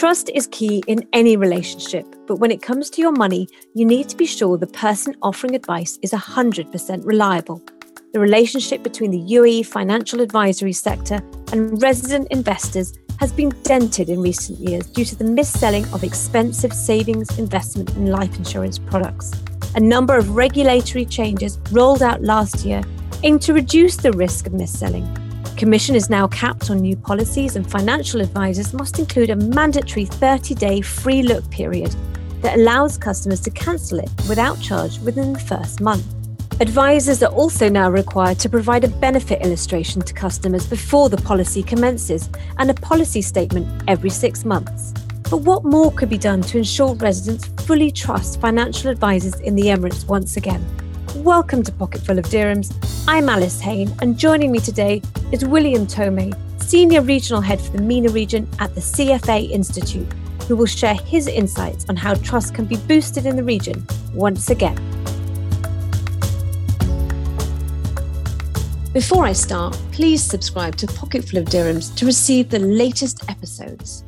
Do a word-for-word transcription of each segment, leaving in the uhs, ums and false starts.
Trust is key in any relationship, but when it comes to your money, you need to be sure the person offering advice is one hundred percent reliable. The relationship between the U A E financial advisory sector and resident investors has been dented in recent years due to the mis-selling of expensive savings, investment and life insurance products. A number of regulatory changes rolled out last year aim to reduce the risk of mis-selling. Commission is now capped on new policies and financial advisors must include a mandatory thirty-day free look period that allows customers to cancel it without charge within the first month. Advisors are also now required to provide a benefit illustration to customers before the policy commences and a policy statement every six months. But what more could be done to ensure residents fully trust financial advisors in the Emirates once again? Welcome to Pocketful of Dirhams. I'm Alice Hayne, and joining me today is William Tomei, Senior Regional Head for the MENA region at the C F A Institute, who will share his insights on how trust can be boosted in the region once again. Before I start, please subscribe to Pocketful of Dirhams to receive the latest episodes.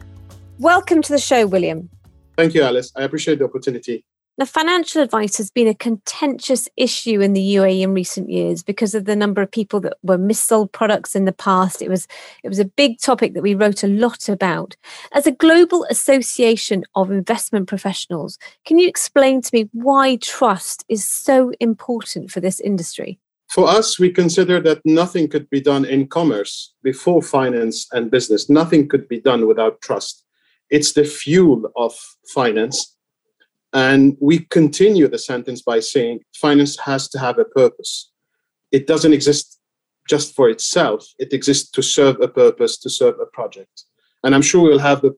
Welcome to the show, William. Thank you, Alice. I appreciate the opportunity. Now, financial advice has been a contentious issue in the U A E in recent years because of the number of people that were mis-sold products in the past. It was, it was a big topic that we wrote a lot about. As a global association of investment professionals, can you explain to me why trust is so important for this industry? For us, we consider that nothing could be done in commerce before finance and business. Nothing could be done without trust. It's the fuel of finance. And we continue the sentence by saying finance has to have a purpose. It doesn't exist just for itself. It exists to serve a purpose, to serve a project. And I'm sure we'll have the,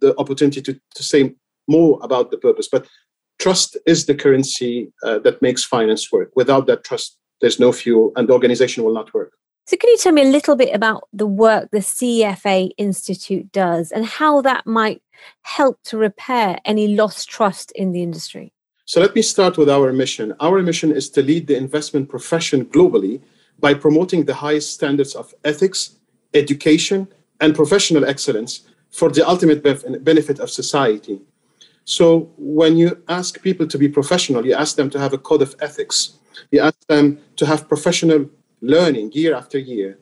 the opportunity to, to say more about the purpose. But trust is the currency uh, that makes finance work. Without that trust, there's no fuel and the organization will not work. So can you tell me a little bit about the work the C F A Institute does and how that might help to repair any lost trust in the industry? So let me start with our mission. Our mission is to lead the investment profession globally by promoting the highest standards of ethics, education, and professional excellence for the ultimate benefit of society. So when you ask people to be professional, you ask them to have a code of ethics. You ask them to have professional learning year after year,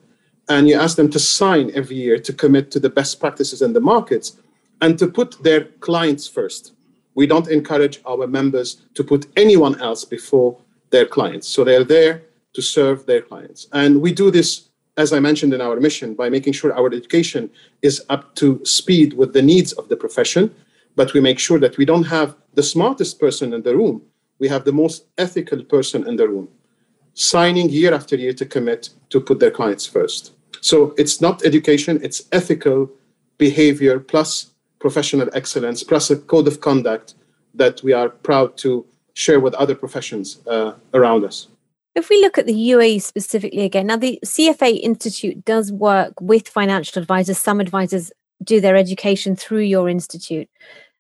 and you ask them to sign every year to commit to the best practices in the markets and to put their clients first. We don't encourage our members to put anyone else before their clients. So they're there to serve their clients. And we do this, as I mentioned in our mission, by making sure our education is up to speed with the needs of the profession, but we make sure that we don't have the smartest person in the room. We have the most ethical person in the room, signing year after year to commit to put their clients first. So it's not education, it's ethical behavior plus professional excellence, plus a code of conduct that we are proud to share with other professions uh, around us. If we look at the U A E specifically again, now the C F A Institute does work with financial advisors. Some advisors do their education through your institute,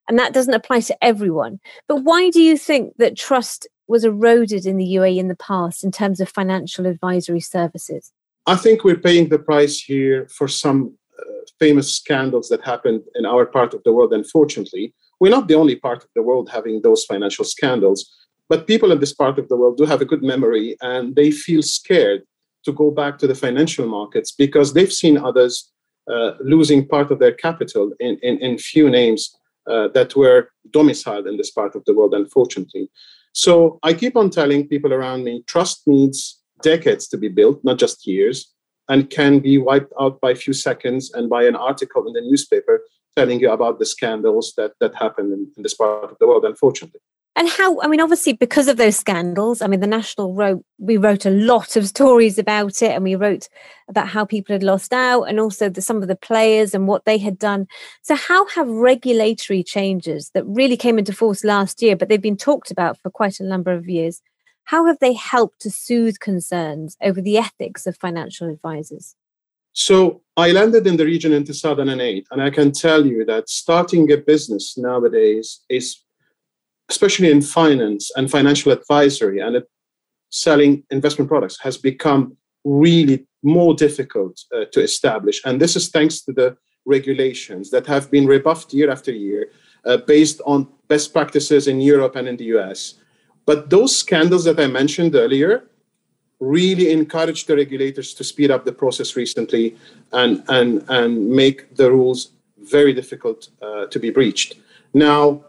and that doesn't apply to everyone. But why do you think that trust was eroded in the U A E in the past in terms of financial advisory services? I think we're paying the price here for some uh, famous scandals that happened in our part of the world, unfortunately. We're not the only part of the world having those financial scandals, but people in this part of the world do have a good memory and they feel scared to go back to the financial markets because they've seen others uh, losing part of their capital in, in, in few names uh, that were domiciled in this part of the world, unfortunately. So I keep on telling people around me, trust needs decades to be built, not just years, and can be wiped out by a few seconds and by an article in the newspaper telling you about the scandals that, that happen in, in this part of the world, unfortunately. And how, I mean, obviously, because of those scandals, I mean, the National wrote, we wrote a lot of stories about it, and we wrote about how people had lost out and also the, some of the players and what they had done. So how have regulatory changes that really came into force last year, but they've been talked about for quite a number of years, how have they helped to soothe concerns over the ethics of financial advisors? So I landed in the region in two thousand eight, and I can tell you that starting a business nowadays is, especially in finance and financial advisory and selling investment products, has become really more difficult uh, to establish. And this is thanks to the regulations that have been rebuffed year after year uh, based on best practices in Europe and in the U S. But those scandals that I mentioned earlier really encouraged the regulators to speed up the process recently and, and, and make the rules very difficult uh, to be breached. Now,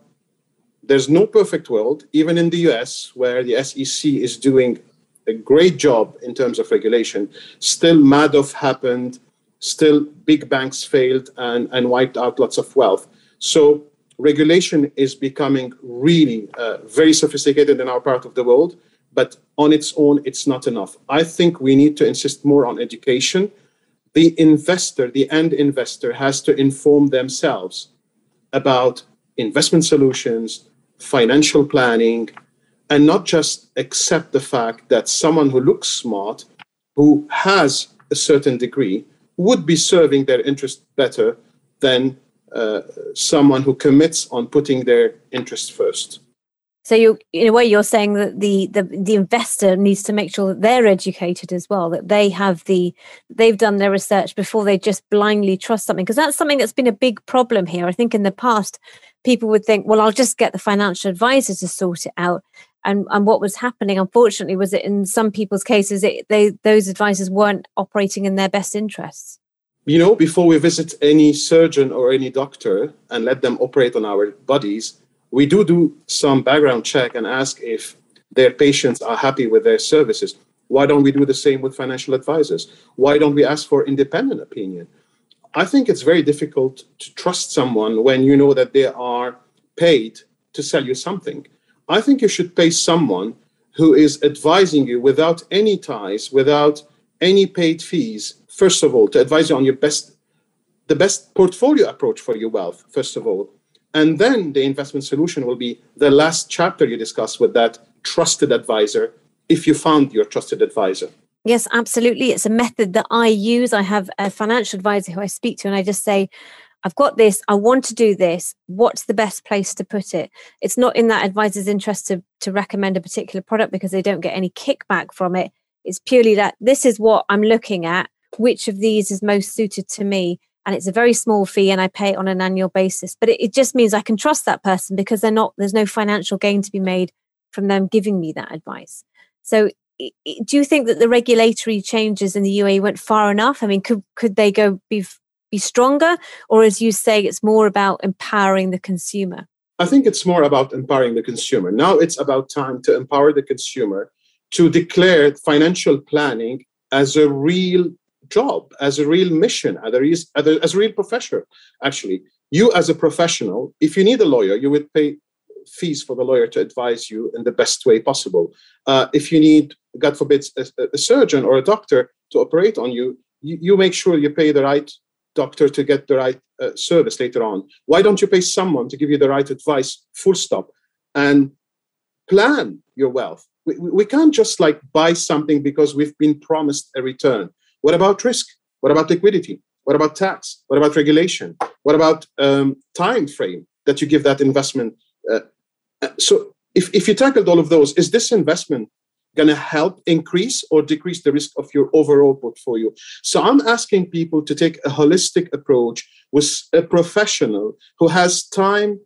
there's no perfect world, even in the U S, where the S E C is doing a great job in terms of regulation. Still, Madoff happened, still big banks failed and, and wiped out lots of wealth. So regulation is becoming really uh, very sophisticated in our part of the world, but on its own, it's not enough. I think we need to insist more on education. The investor, the end investor, has to inform themselves about investment solutions, financial planning, and not just accept the fact that someone who looks smart, who has a certain degree, would be serving their interest better than uh, someone who commits on putting their interest first. So you, in a way, you're saying that the, the the investor needs to make sure that they're educated as well, that they have the they've done their research before they just blindly trust something, because that's something that's been a big problem here. I think in the past, people would think, well, I'll just get the financial advisor to sort it out. And and what was happening, unfortunately, was that in some people's cases, it, they those advisors weren't operating in their best interests. You know, before we visit any surgeon or any doctor and let them operate on our bodies, we do do some background check and ask if their patients are happy with their services. Why don't we do the same with financial advisors? Why don't we ask for independent opinion? I think it's very difficult to trust someone when you know that they are paid to sell you something. I think you should pay someone who is advising you without any ties, without any paid fees, first of all, to advise you on your best, the best portfolio approach for your wealth, first of all. And then the investment solution will be the last chapter you discuss with that trusted advisor, if you found your trusted advisor. Yes, absolutely. It's a method that I use. I have a financial advisor who I speak to and I just say, I've got this, I want to do this. What's the best place to put it? It's not in that advisor's interest to, to recommend a particular product because they don't get any kickback from it. It's purely that this is what I'm looking at. Which of these is most suited to me? And it's a very small fee and I pay it on an annual basis. But it, it just means I can trust that person because they're not, there's no financial gain to be made from them giving me that advice. So it, it, do you think that the regulatory changes in the U A E went far enough? I mean, could could they go be, be stronger? Or as you say, it's more about empowering the consumer? I think it's more about empowering the consumer. Now it's about time to empower the consumer to declare financial planning as a real job, as a real mission, as a real, as a real profession. Actually, you as a professional, if you need a lawyer, you would pay fees for the lawyer to advise you in the best way possible. Uh, if you need, God forbid, a, a surgeon or a doctor to operate on you, you, you make sure you pay the right doctor to get the right uh, service later on. Why don't you pay someone to give you the right advice, full stop, and plan your wealth? We, we can't just like buy something because we've been promised a return. What about risk? What about liquidity? What about tax? What about regulation? What about um, time frame that you give that investment? Uh, so if, if you tackled all of those, is this investment going to help increase or decrease the risk of your overall portfolio? So I'm asking people to take a holistic approach with a professional who has time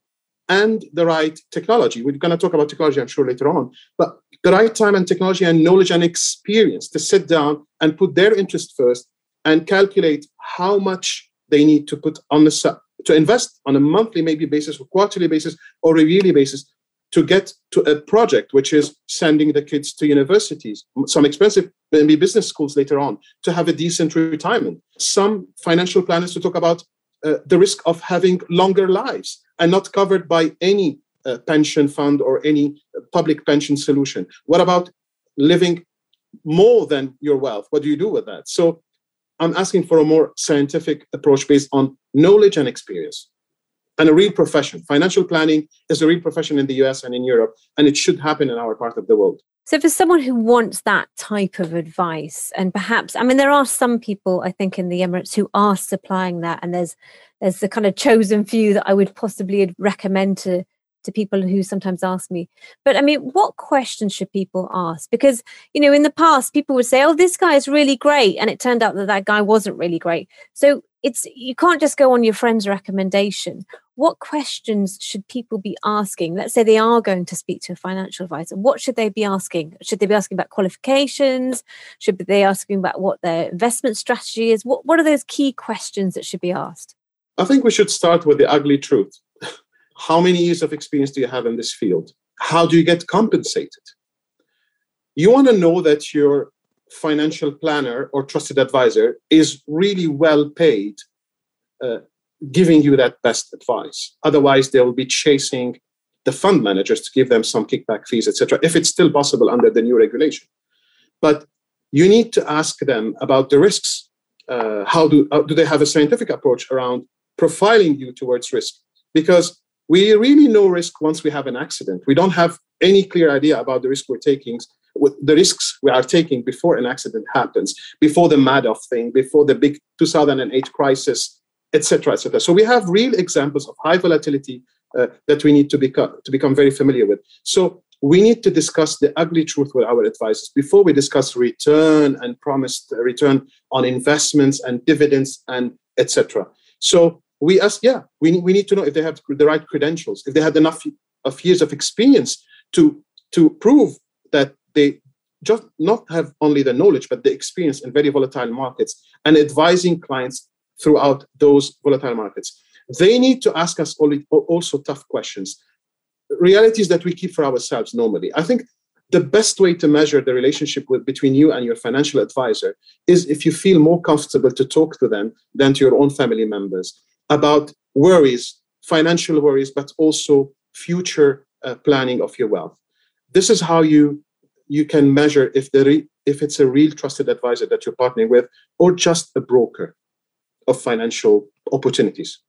and the right technology. We're going to talk about technology, I'm sure, later on, but the right time and technology and knowledge and experience to sit down and put their interest first and calculate how much they need to put on the to invest on a monthly maybe basis or quarterly basis or a yearly basis to get to a project, which is sending the kids to universities, some expensive maybe business schools later on, to have a decent retirement. Some financial planners to talk about uh, the risk of having longer lives and not covered by any Uh, pension fund or any uh, public pension solution. What about living more than your wealth? What do you do with that? So I'm asking for a more scientific approach based on knowledge and experience and a real profession. Financial planning is a real profession in the U S and in Europe, and it should happen in our part of the world. So for someone who wants that type of advice, and perhaps, I mean, there are some people, I think, in the Emirates who are supplying that, and there's there's the kind of chosen few that I would possibly recommend to to people who sometimes ask me. But I mean, what questions should people ask? Because, you know, in the past, people would say, oh, this guy is really great. And it turned out that that guy wasn't really great. So it's you can't just go on your friend's recommendation. What questions should people be asking? Let's say they are going to speak to a financial advisor. What should they be asking? Should they be asking about qualifications? Should they be asking about what their investment strategy is? What, what are those key questions that should be asked? I think we should start with the ugly truth. How many years of experience do you have in this field? How do you get compensated? You want to know that your financial planner or trusted advisor is really well paid, uh, giving you that best advice. Otherwise, they will be chasing the fund managers to give them some kickback fees, et cetera, if it's still possible under the new regulation. But you need to ask them about the risks. Uh, how do, uh, do they have a scientific approach around profiling you towards risk? Because we really know risk once we have an accident. We don't have any clear idea about the risk we're taking, the risks we are taking before an accident happens, before the Madoff thing, before the big two thousand eight crisis, et cetera, et cetera. So we have real examples of high volatility uh, that we need to become, to become very familiar with. So we need to discuss the ugly truth with our advisors before we discuss return and promised return on investments and dividends and et cetera. So we ask, yeah, we, we need to know if they have the right credentials, if they had enough of years of experience to, to prove that they just not have only the knowledge, but the experience in very volatile markets and advising clients throughout those volatile markets. They need to ask us also tough questions, realities that we keep for ourselves normally. I think the best way to measure the relationship with, between you and your financial advisor is if you feel more comfortable to talk to them than to your own family members about worries, financial worries, but also future uh, planning of your wealth. This is how you, you can measure if, the re, if it's a real trusted advisor that you're partnering with or just a broker of financial opportunities.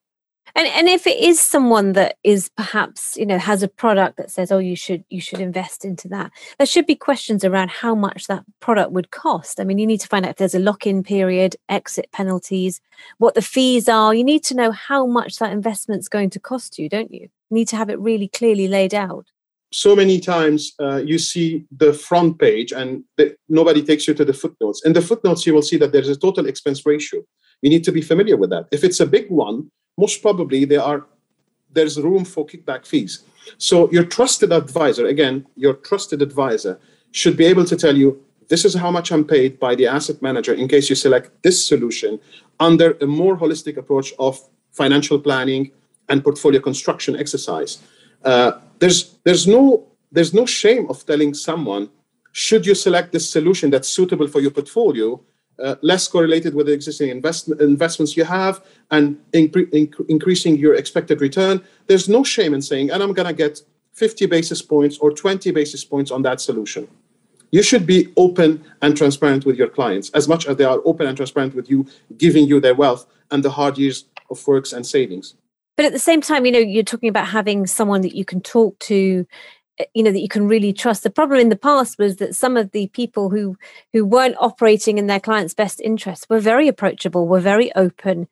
And and if it is someone that is perhaps, you know, has a product that says, oh, you should you should invest into that, there should be questions around how much that product would cost. I mean, you need to find out if there's a lock-in period, exit penalties, what the fees are. You need to know how much that investment's going to cost you, don't you? You need to have it really clearly laid out. So many times uh, you see the front page and the, nobody takes you to the footnotes. In the footnotes, you will see that there's a total expense ratio. You need to be familiar with that. If it's a big one, most probably there are there's room for kickback fees. So your trusted advisor, again, your trusted advisor should be able to tell you, this is how much I'm paid by the asset manager in case you select this solution under a more holistic approach of financial planning and portfolio construction exercise. Uh, there's, there's, no, there's no shame of telling someone, should you select this solution that's suitable for your portfolio, Uh, less correlated with the existing investment, investments you have and incre- inc- increasing your expected return. There's no shame in saying, and I'm going to get fifty basis points or twenty basis points on that solution. You should be open and transparent with your clients as much as they are open and transparent with you, giving you their wealth and the hard years of works and savings. But at the same time, you know, you're talking about having someone that you can talk to, you know, that you can really trust. The problem in the past was that some of the people who who weren't operating in their clients' best interests were very approachable, were very open,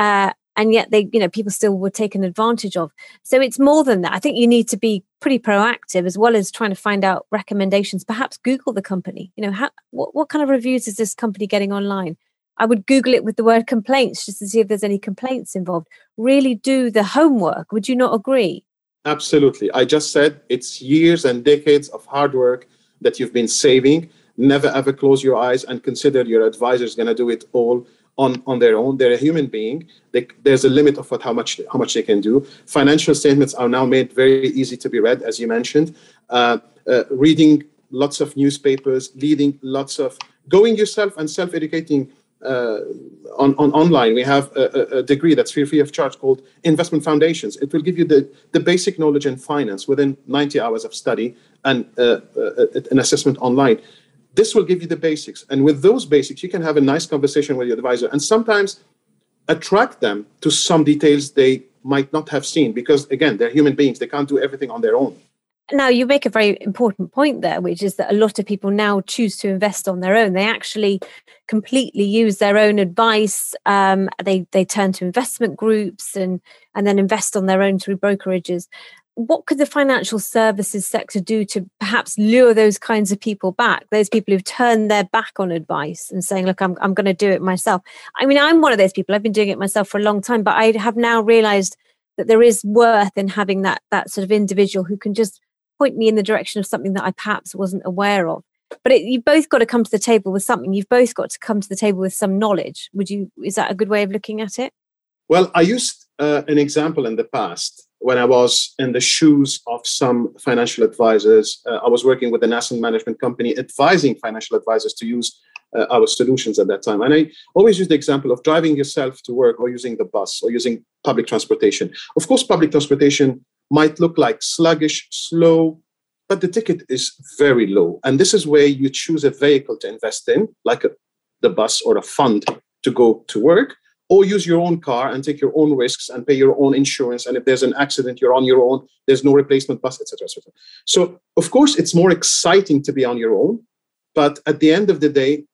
uh, and yet they, you know, people still were taken advantage of. So it's more than that. I think you need to be pretty proactive as well as trying to find out recommendations. Perhaps Google the company. You know, how, what, what kind of reviews is this company getting online? I would Google it with the word complaints just to see if there's any complaints involved. Really do the homework. Would you not agree? Absolutely. I just said it's years and decades of hard work that you've been saving. Never, ever close your eyes and consider your advisor is going to do it all on, on their own. They're a human being. They, there's a limit of what, how much how much they can do. Financial statements are now made very easy to be read, as you mentioned. Uh, uh, reading lots of newspapers, leading lots of, going yourself and self-educating uh, on, on online. We have a, a degree that's free, free of charge called Investment Foundations. It will give you the, the basic knowledge in finance within ninety hours of study and uh, uh, an assessment online. This will give you the basics. And with those basics, you can have a nice conversation with your advisor and sometimes attract them to some details they might not have seen because, again, they're human beings. They can't do everything on their own. Now, you make a very important point there, which is that a lot of people now choose to invest on their own. They actually completely use their own advice. Um, they they turn to investment groups and, and then invest on their own through brokerages. what could the financial services sector do to perhaps lure those kinds of people back, those people who've turned their back on advice and saying, look, I'm, I'm going to do it myself? I mean, I'm one of those people. I've been doing it myself for a long time, but I have now realized that there is worth in having that, that sort of individual who can just point me in the direction of something that I perhaps wasn't aware of. But it, you've both got to come to the table with something. You've both got to come to the table with some knowledge. Would you? Is that a good way of looking at it? Well, I used uh, an example in the past when I was in the shoes of some financial advisors. Uh, I was working with an asset management company advising financial advisors to use uh, our solutions at that time. And I always use the example of driving yourself to work or using the bus or using public transportation. Of course, public transportation might look like sluggish, slow, but the ticket is very low. And this is where you choose a vehicle to invest in, like a, the bus or a fund to go to work, or use your own car and take your own risks and pay your own insurance. And if there's an accident, you're on your own. There's no replacement bus, et cetera, et cetera. So, of course, it's more exciting to be on your own. But at the end of the day,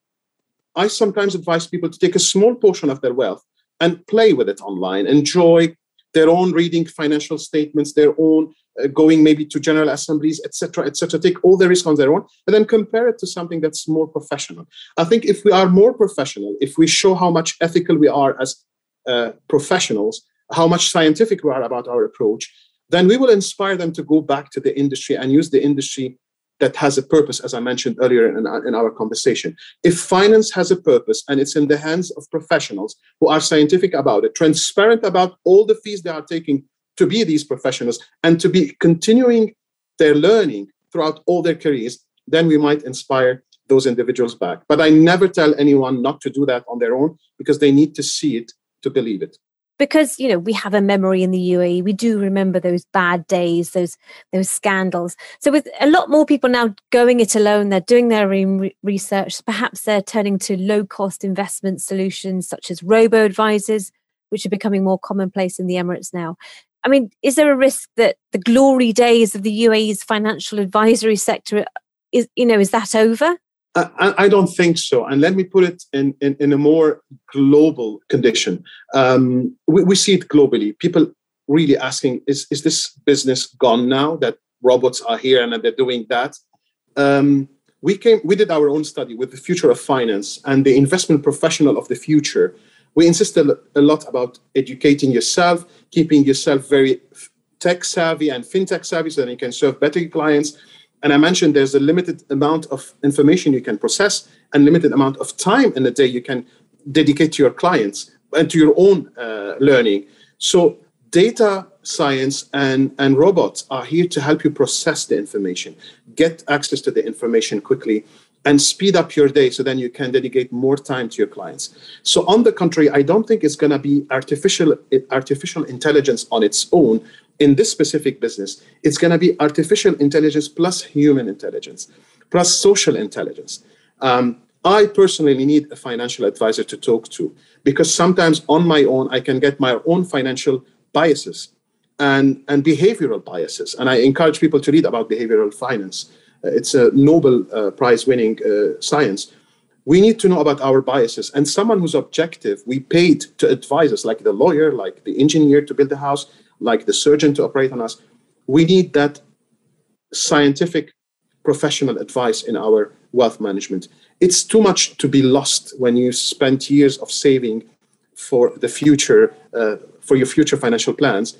I sometimes advise people to take a small portion of their wealth and play with it online, enjoy their own reading financial statements, their own uh, going maybe to general assemblies, et cetera, et cetera, take all the risk on their own, and then compare it to something that's more professional. I think if we are more professional, if we show how much ethical we are as uh, professionals, how much scientific we are about our approach, then we will inspire them to go back to the industry and use the industry that has a purpose, as I mentioned earlier in, in our conversation. If finance has a purpose and it's in the hands of professionals who are scientific about it, transparent about all the fees they are taking to be these professionals and to be continuing their learning throughout all their careers, then we might inspire those individuals back. But I never tell anyone not to do that on their own, because they need to see it to believe it. Because, you know, we have a memory in the U A E. We do remember those bad days, those those scandals. So with a lot more people now going it alone, they're doing their own research. Perhaps they're turning to low-cost investment solutions such as robo-advisors, which are becoming more commonplace in the Emirates now. I mean, is there a risk that the glory days of the U A E's financial advisory sector, is, you know, is that over? I, I don't think so. And let me put it in, in, in a more global condition. Um, we, we see it globally. People really asking, is, is this business gone now that robots are here and that they're doing that? Um, we came, we did our own study with the future of finance and the investment professional of the future. We insisted a lot about educating yourself, keeping yourself very tech savvy and fintech savvy so that you can serve better clients. And I mentioned there's a limited amount of information you can process and limited amount of time in a day you can dedicate to your clients and to your own uh, learning. So data science and, and robots are here to help you process the information, get access to the information quickly, and speed up your day so then you can dedicate more time to your clients. So on the contrary, I don't think it's going to be artificial artificial intelligence on its own in this specific business. It's going to be artificial intelligence plus human intelligence, plus social intelligence. Um, I personally need a financial advisor to talk to, because sometimes on my own, I can get my own financial biases and, and behavioral biases. And I encourage people to read about behavioral finance. It's a Nobel uh, Prize-winning uh, science. We need to know about our biases. And someone who's objective, we paid to advise us, like the lawyer, like the engineer to build a house, like the surgeon to operate on us. We need that scientific professional advice in our wealth management. It's too much to be lost when you spend years of saving for the future, uh, for your future financial plans.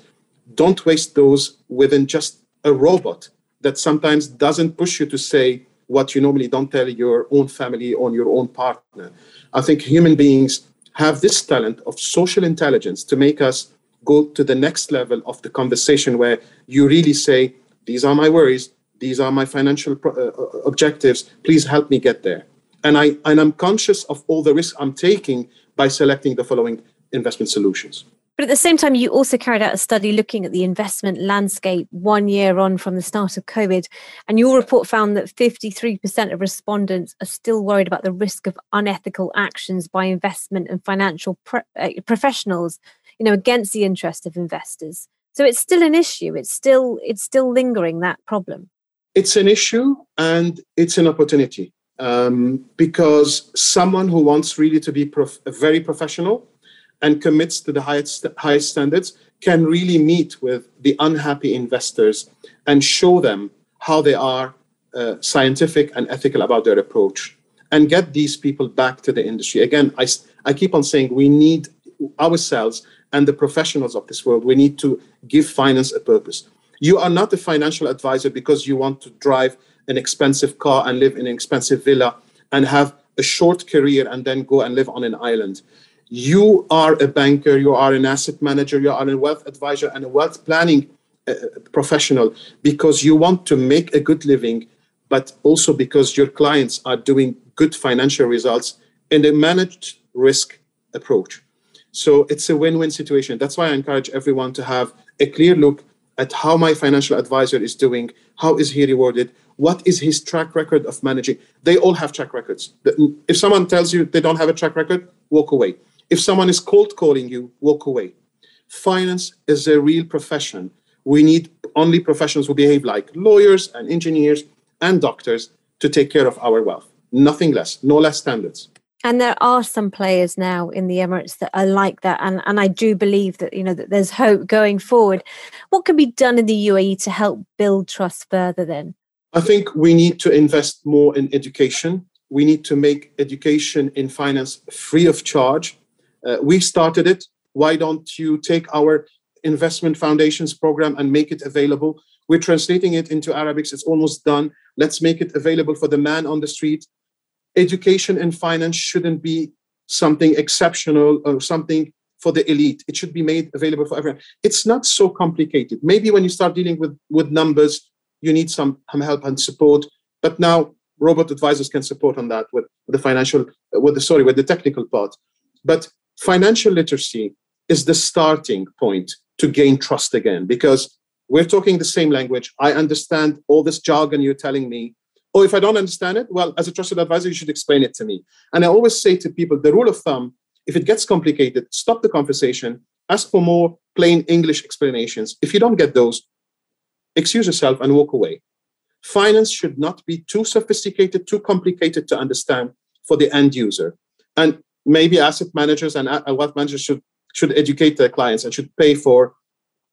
Don't waste those within just a robot that sometimes doesn't push you to say what you normally don't tell your own family or your own partner. I think human beings have this talent of social intelligence to make us go to the next level of the conversation, where you really say, these are my worries, these are my financial pro- uh, objectives, please help me get there. And, I, and I'm conscious of all the risks I'm taking by selecting the following investment solutions. But at the same time, you also carried out a study looking at the investment landscape one year on from the start of COVID. And your report found that fifty-three percent of respondents are still worried about the risk of unethical actions by investment and financial pro- uh, professionals, you know, against the interest of investors. So it's still an issue. It's still it's still lingering, that problem. It's an issue and it's an opportunity, um, because someone who wants really to be prof- very professional and commits to the highest highest standards can really meet with the unhappy investors and show them how they are uh, scientific and ethical about their approach and get these people back to the industry. Again, I, I keep on saying we need ourselves and the professionals of this world, we need to give finance a purpose. You are not a financial advisor because you want to drive an expensive car and live in an expensive villa and have a short career and then go and live on an island. You are a banker, you are an asset manager, you are a wealth advisor and a wealth planning uh, professional because you want to make a good living, but also because your clients are doing good financial results in a managed risk approach. So it's a win-win situation. That's why I encourage everyone to have a clear look at how my financial advisor is doing, how is he rewarded, what is his track record of managing. They all have track records. If someone tells you they don't have a track record, walk away. If someone is cold calling you, walk away. Finance is a real profession. We need only professionals who behave like lawyers and engineers and doctors to take care of our wealth. Nothing less, no less standards. And there are some players now in the Emirates that are like that. And, and I do believe that, you know, that there's hope going forward. What can be done in the U A E to help build trust further then? I think we need to invest more in education. We need to make education in finance free of charge. Uh, we started it. Why don't you take our investment foundations program and make it available? We're translating it into Arabic. It's almost done. Let's make it available for the man on the street. Education in finance shouldn't be something exceptional or something for the elite. It should be made available for everyone. It's not so complicated. Maybe when you start dealing with, with numbers, you need some help and support. But now robot advisors can support on that with the financial, with the sorry, with the technical part. But financial literacy is the starting point to gain trust again, because we're talking the same language. I understand all this jargon you're telling me. Or if I don't understand it, well, as a trusted advisor, you should explain it to me. And I always say to people, the rule of thumb, if it gets complicated, stop the conversation, ask for more plain English explanations. If you don't get those, excuse yourself and walk away. Finance should not be too sophisticated, too complicated to understand for the end user. And maybe asset managers and wealth managers should, should educate their clients and should pay for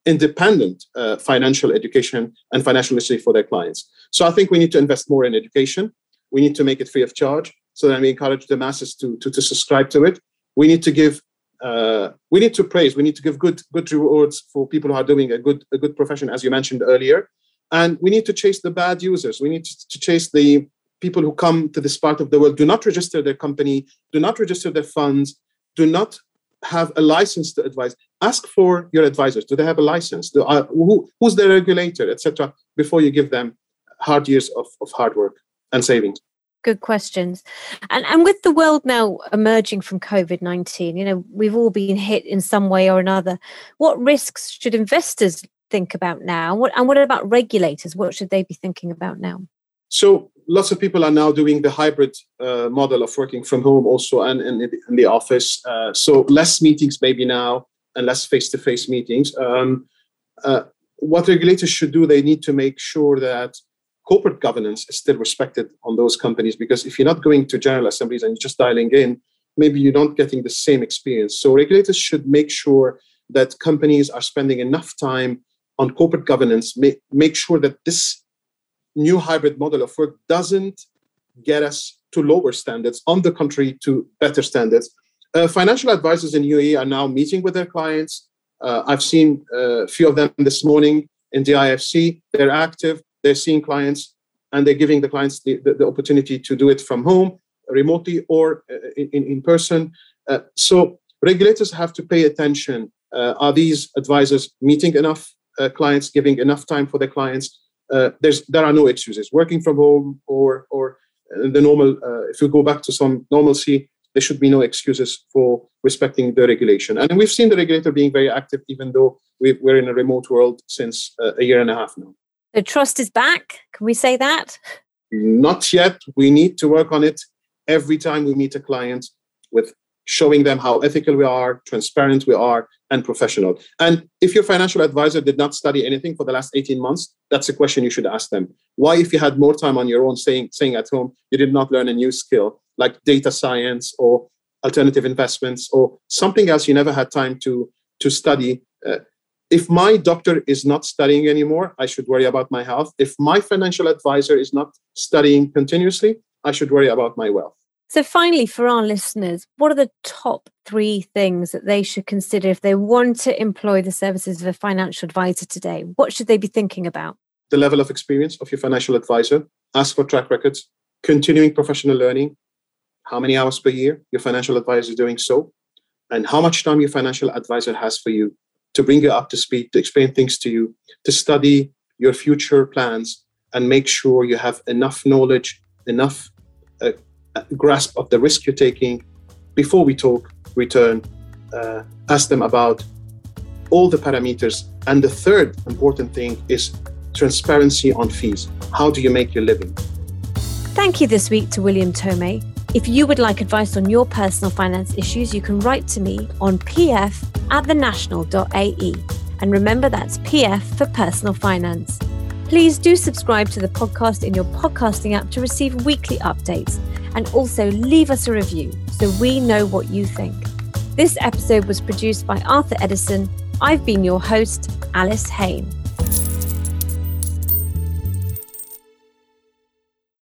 independent uh, financial education and financial literacy for their clients. So I think we need to invest more in education. We need to make it free of charge so that we encourage the masses to, to, to subscribe to it. We need to give, uh, we need to praise, we need to give good, good rewards for people who are doing a good, a good profession, as you mentioned earlier. And we need to chase the bad users. We need to chase the people who come to this part of the world, do not register their company, do not register their funds, do not have a license to advise. Ask for your advisors. Do they have a license? Do, uh, who, who's the regulator, et cetera, before you give them hard years of, of hard work and savings. Good questions. And and with the world now emerging from COVID nineteen, you know, we've all been hit in some way or another. What risks should investors think about now? What, and what about regulators? What should they be thinking about now? So lots of people are now doing the hybrid uh, model of working from home also and in the office. Uh, so less meetings maybe now and less face-to-face meetings. Um, uh, what regulators should do, they need to make sure that corporate governance is still respected on those companies, because if you're not going to general assemblies and you're just dialing in, maybe you're not getting the same experience. So regulators should make sure that companies are spending enough time on corporate governance, make, make sure that this new hybrid model of work doesn't get us to lower standards, on the contrary, to better standards. Uh, financial advisors in U A E are now meeting with their clients. Uh, I've seen a uh, few of them this morning in the D I F C. They're active, they're seeing clients, and they're giving the clients the, the, the opportunity to do it from home, remotely, or uh, in, in person. Uh, so regulators have to pay attention. Uh, are these advisors meeting enough uh, clients, giving enough time for their clients? Uh, there's, there are no excuses. Working from home or or the normal, uh, if you go back to some normalcy, there should be no excuses for respecting the regulation. And we've seen the regulator being very active, even though we've, we're in a remote world since uh, a year and a half now. The trust is back. Can we say that? Not yet. We need to work on it every time we meet a client, with showing them how ethical we are, transparent we are, and professional. And if your financial advisor did not study anything for the last eighteen months, that's a question you should ask them. Why, if you had more time on your own staying, staying at home, you did not learn a new skill like data science or alternative investments or something else you never had time to, to study? Uh, If my doctor is not studying anymore, I should worry about my health. If my financial advisor is not studying continuously, I should worry about my wealth. So finally, for our listeners, what are the top three things that they should consider if they want to employ the services of a financial advisor today? What should they be thinking about? The level of experience of your financial advisor, ask for track records, continuing professional learning, how many hours per year your financial advisor is doing so, and how much time your financial advisor has for you to bring you up to speed, to explain things to you, to study your future plans and make sure you have enough knowledge, enough uh, grasp of the risk you're taking. Before we talk return, uh, ask them about all the parameters. And the third important thing is transparency on fees. How do you make your living? Thank you this week to William Tomei. If you would like advice on your personal finance issues, you can write to me on p f at the national dot a e. And remember, that's P F for personal finance. Please do subscribe to the podcast in your podcasting app to receive weekly updates, and also leave us a review so we know what you think. This episode was produced by Arthur Edison. I've been your host, Alice Hayne.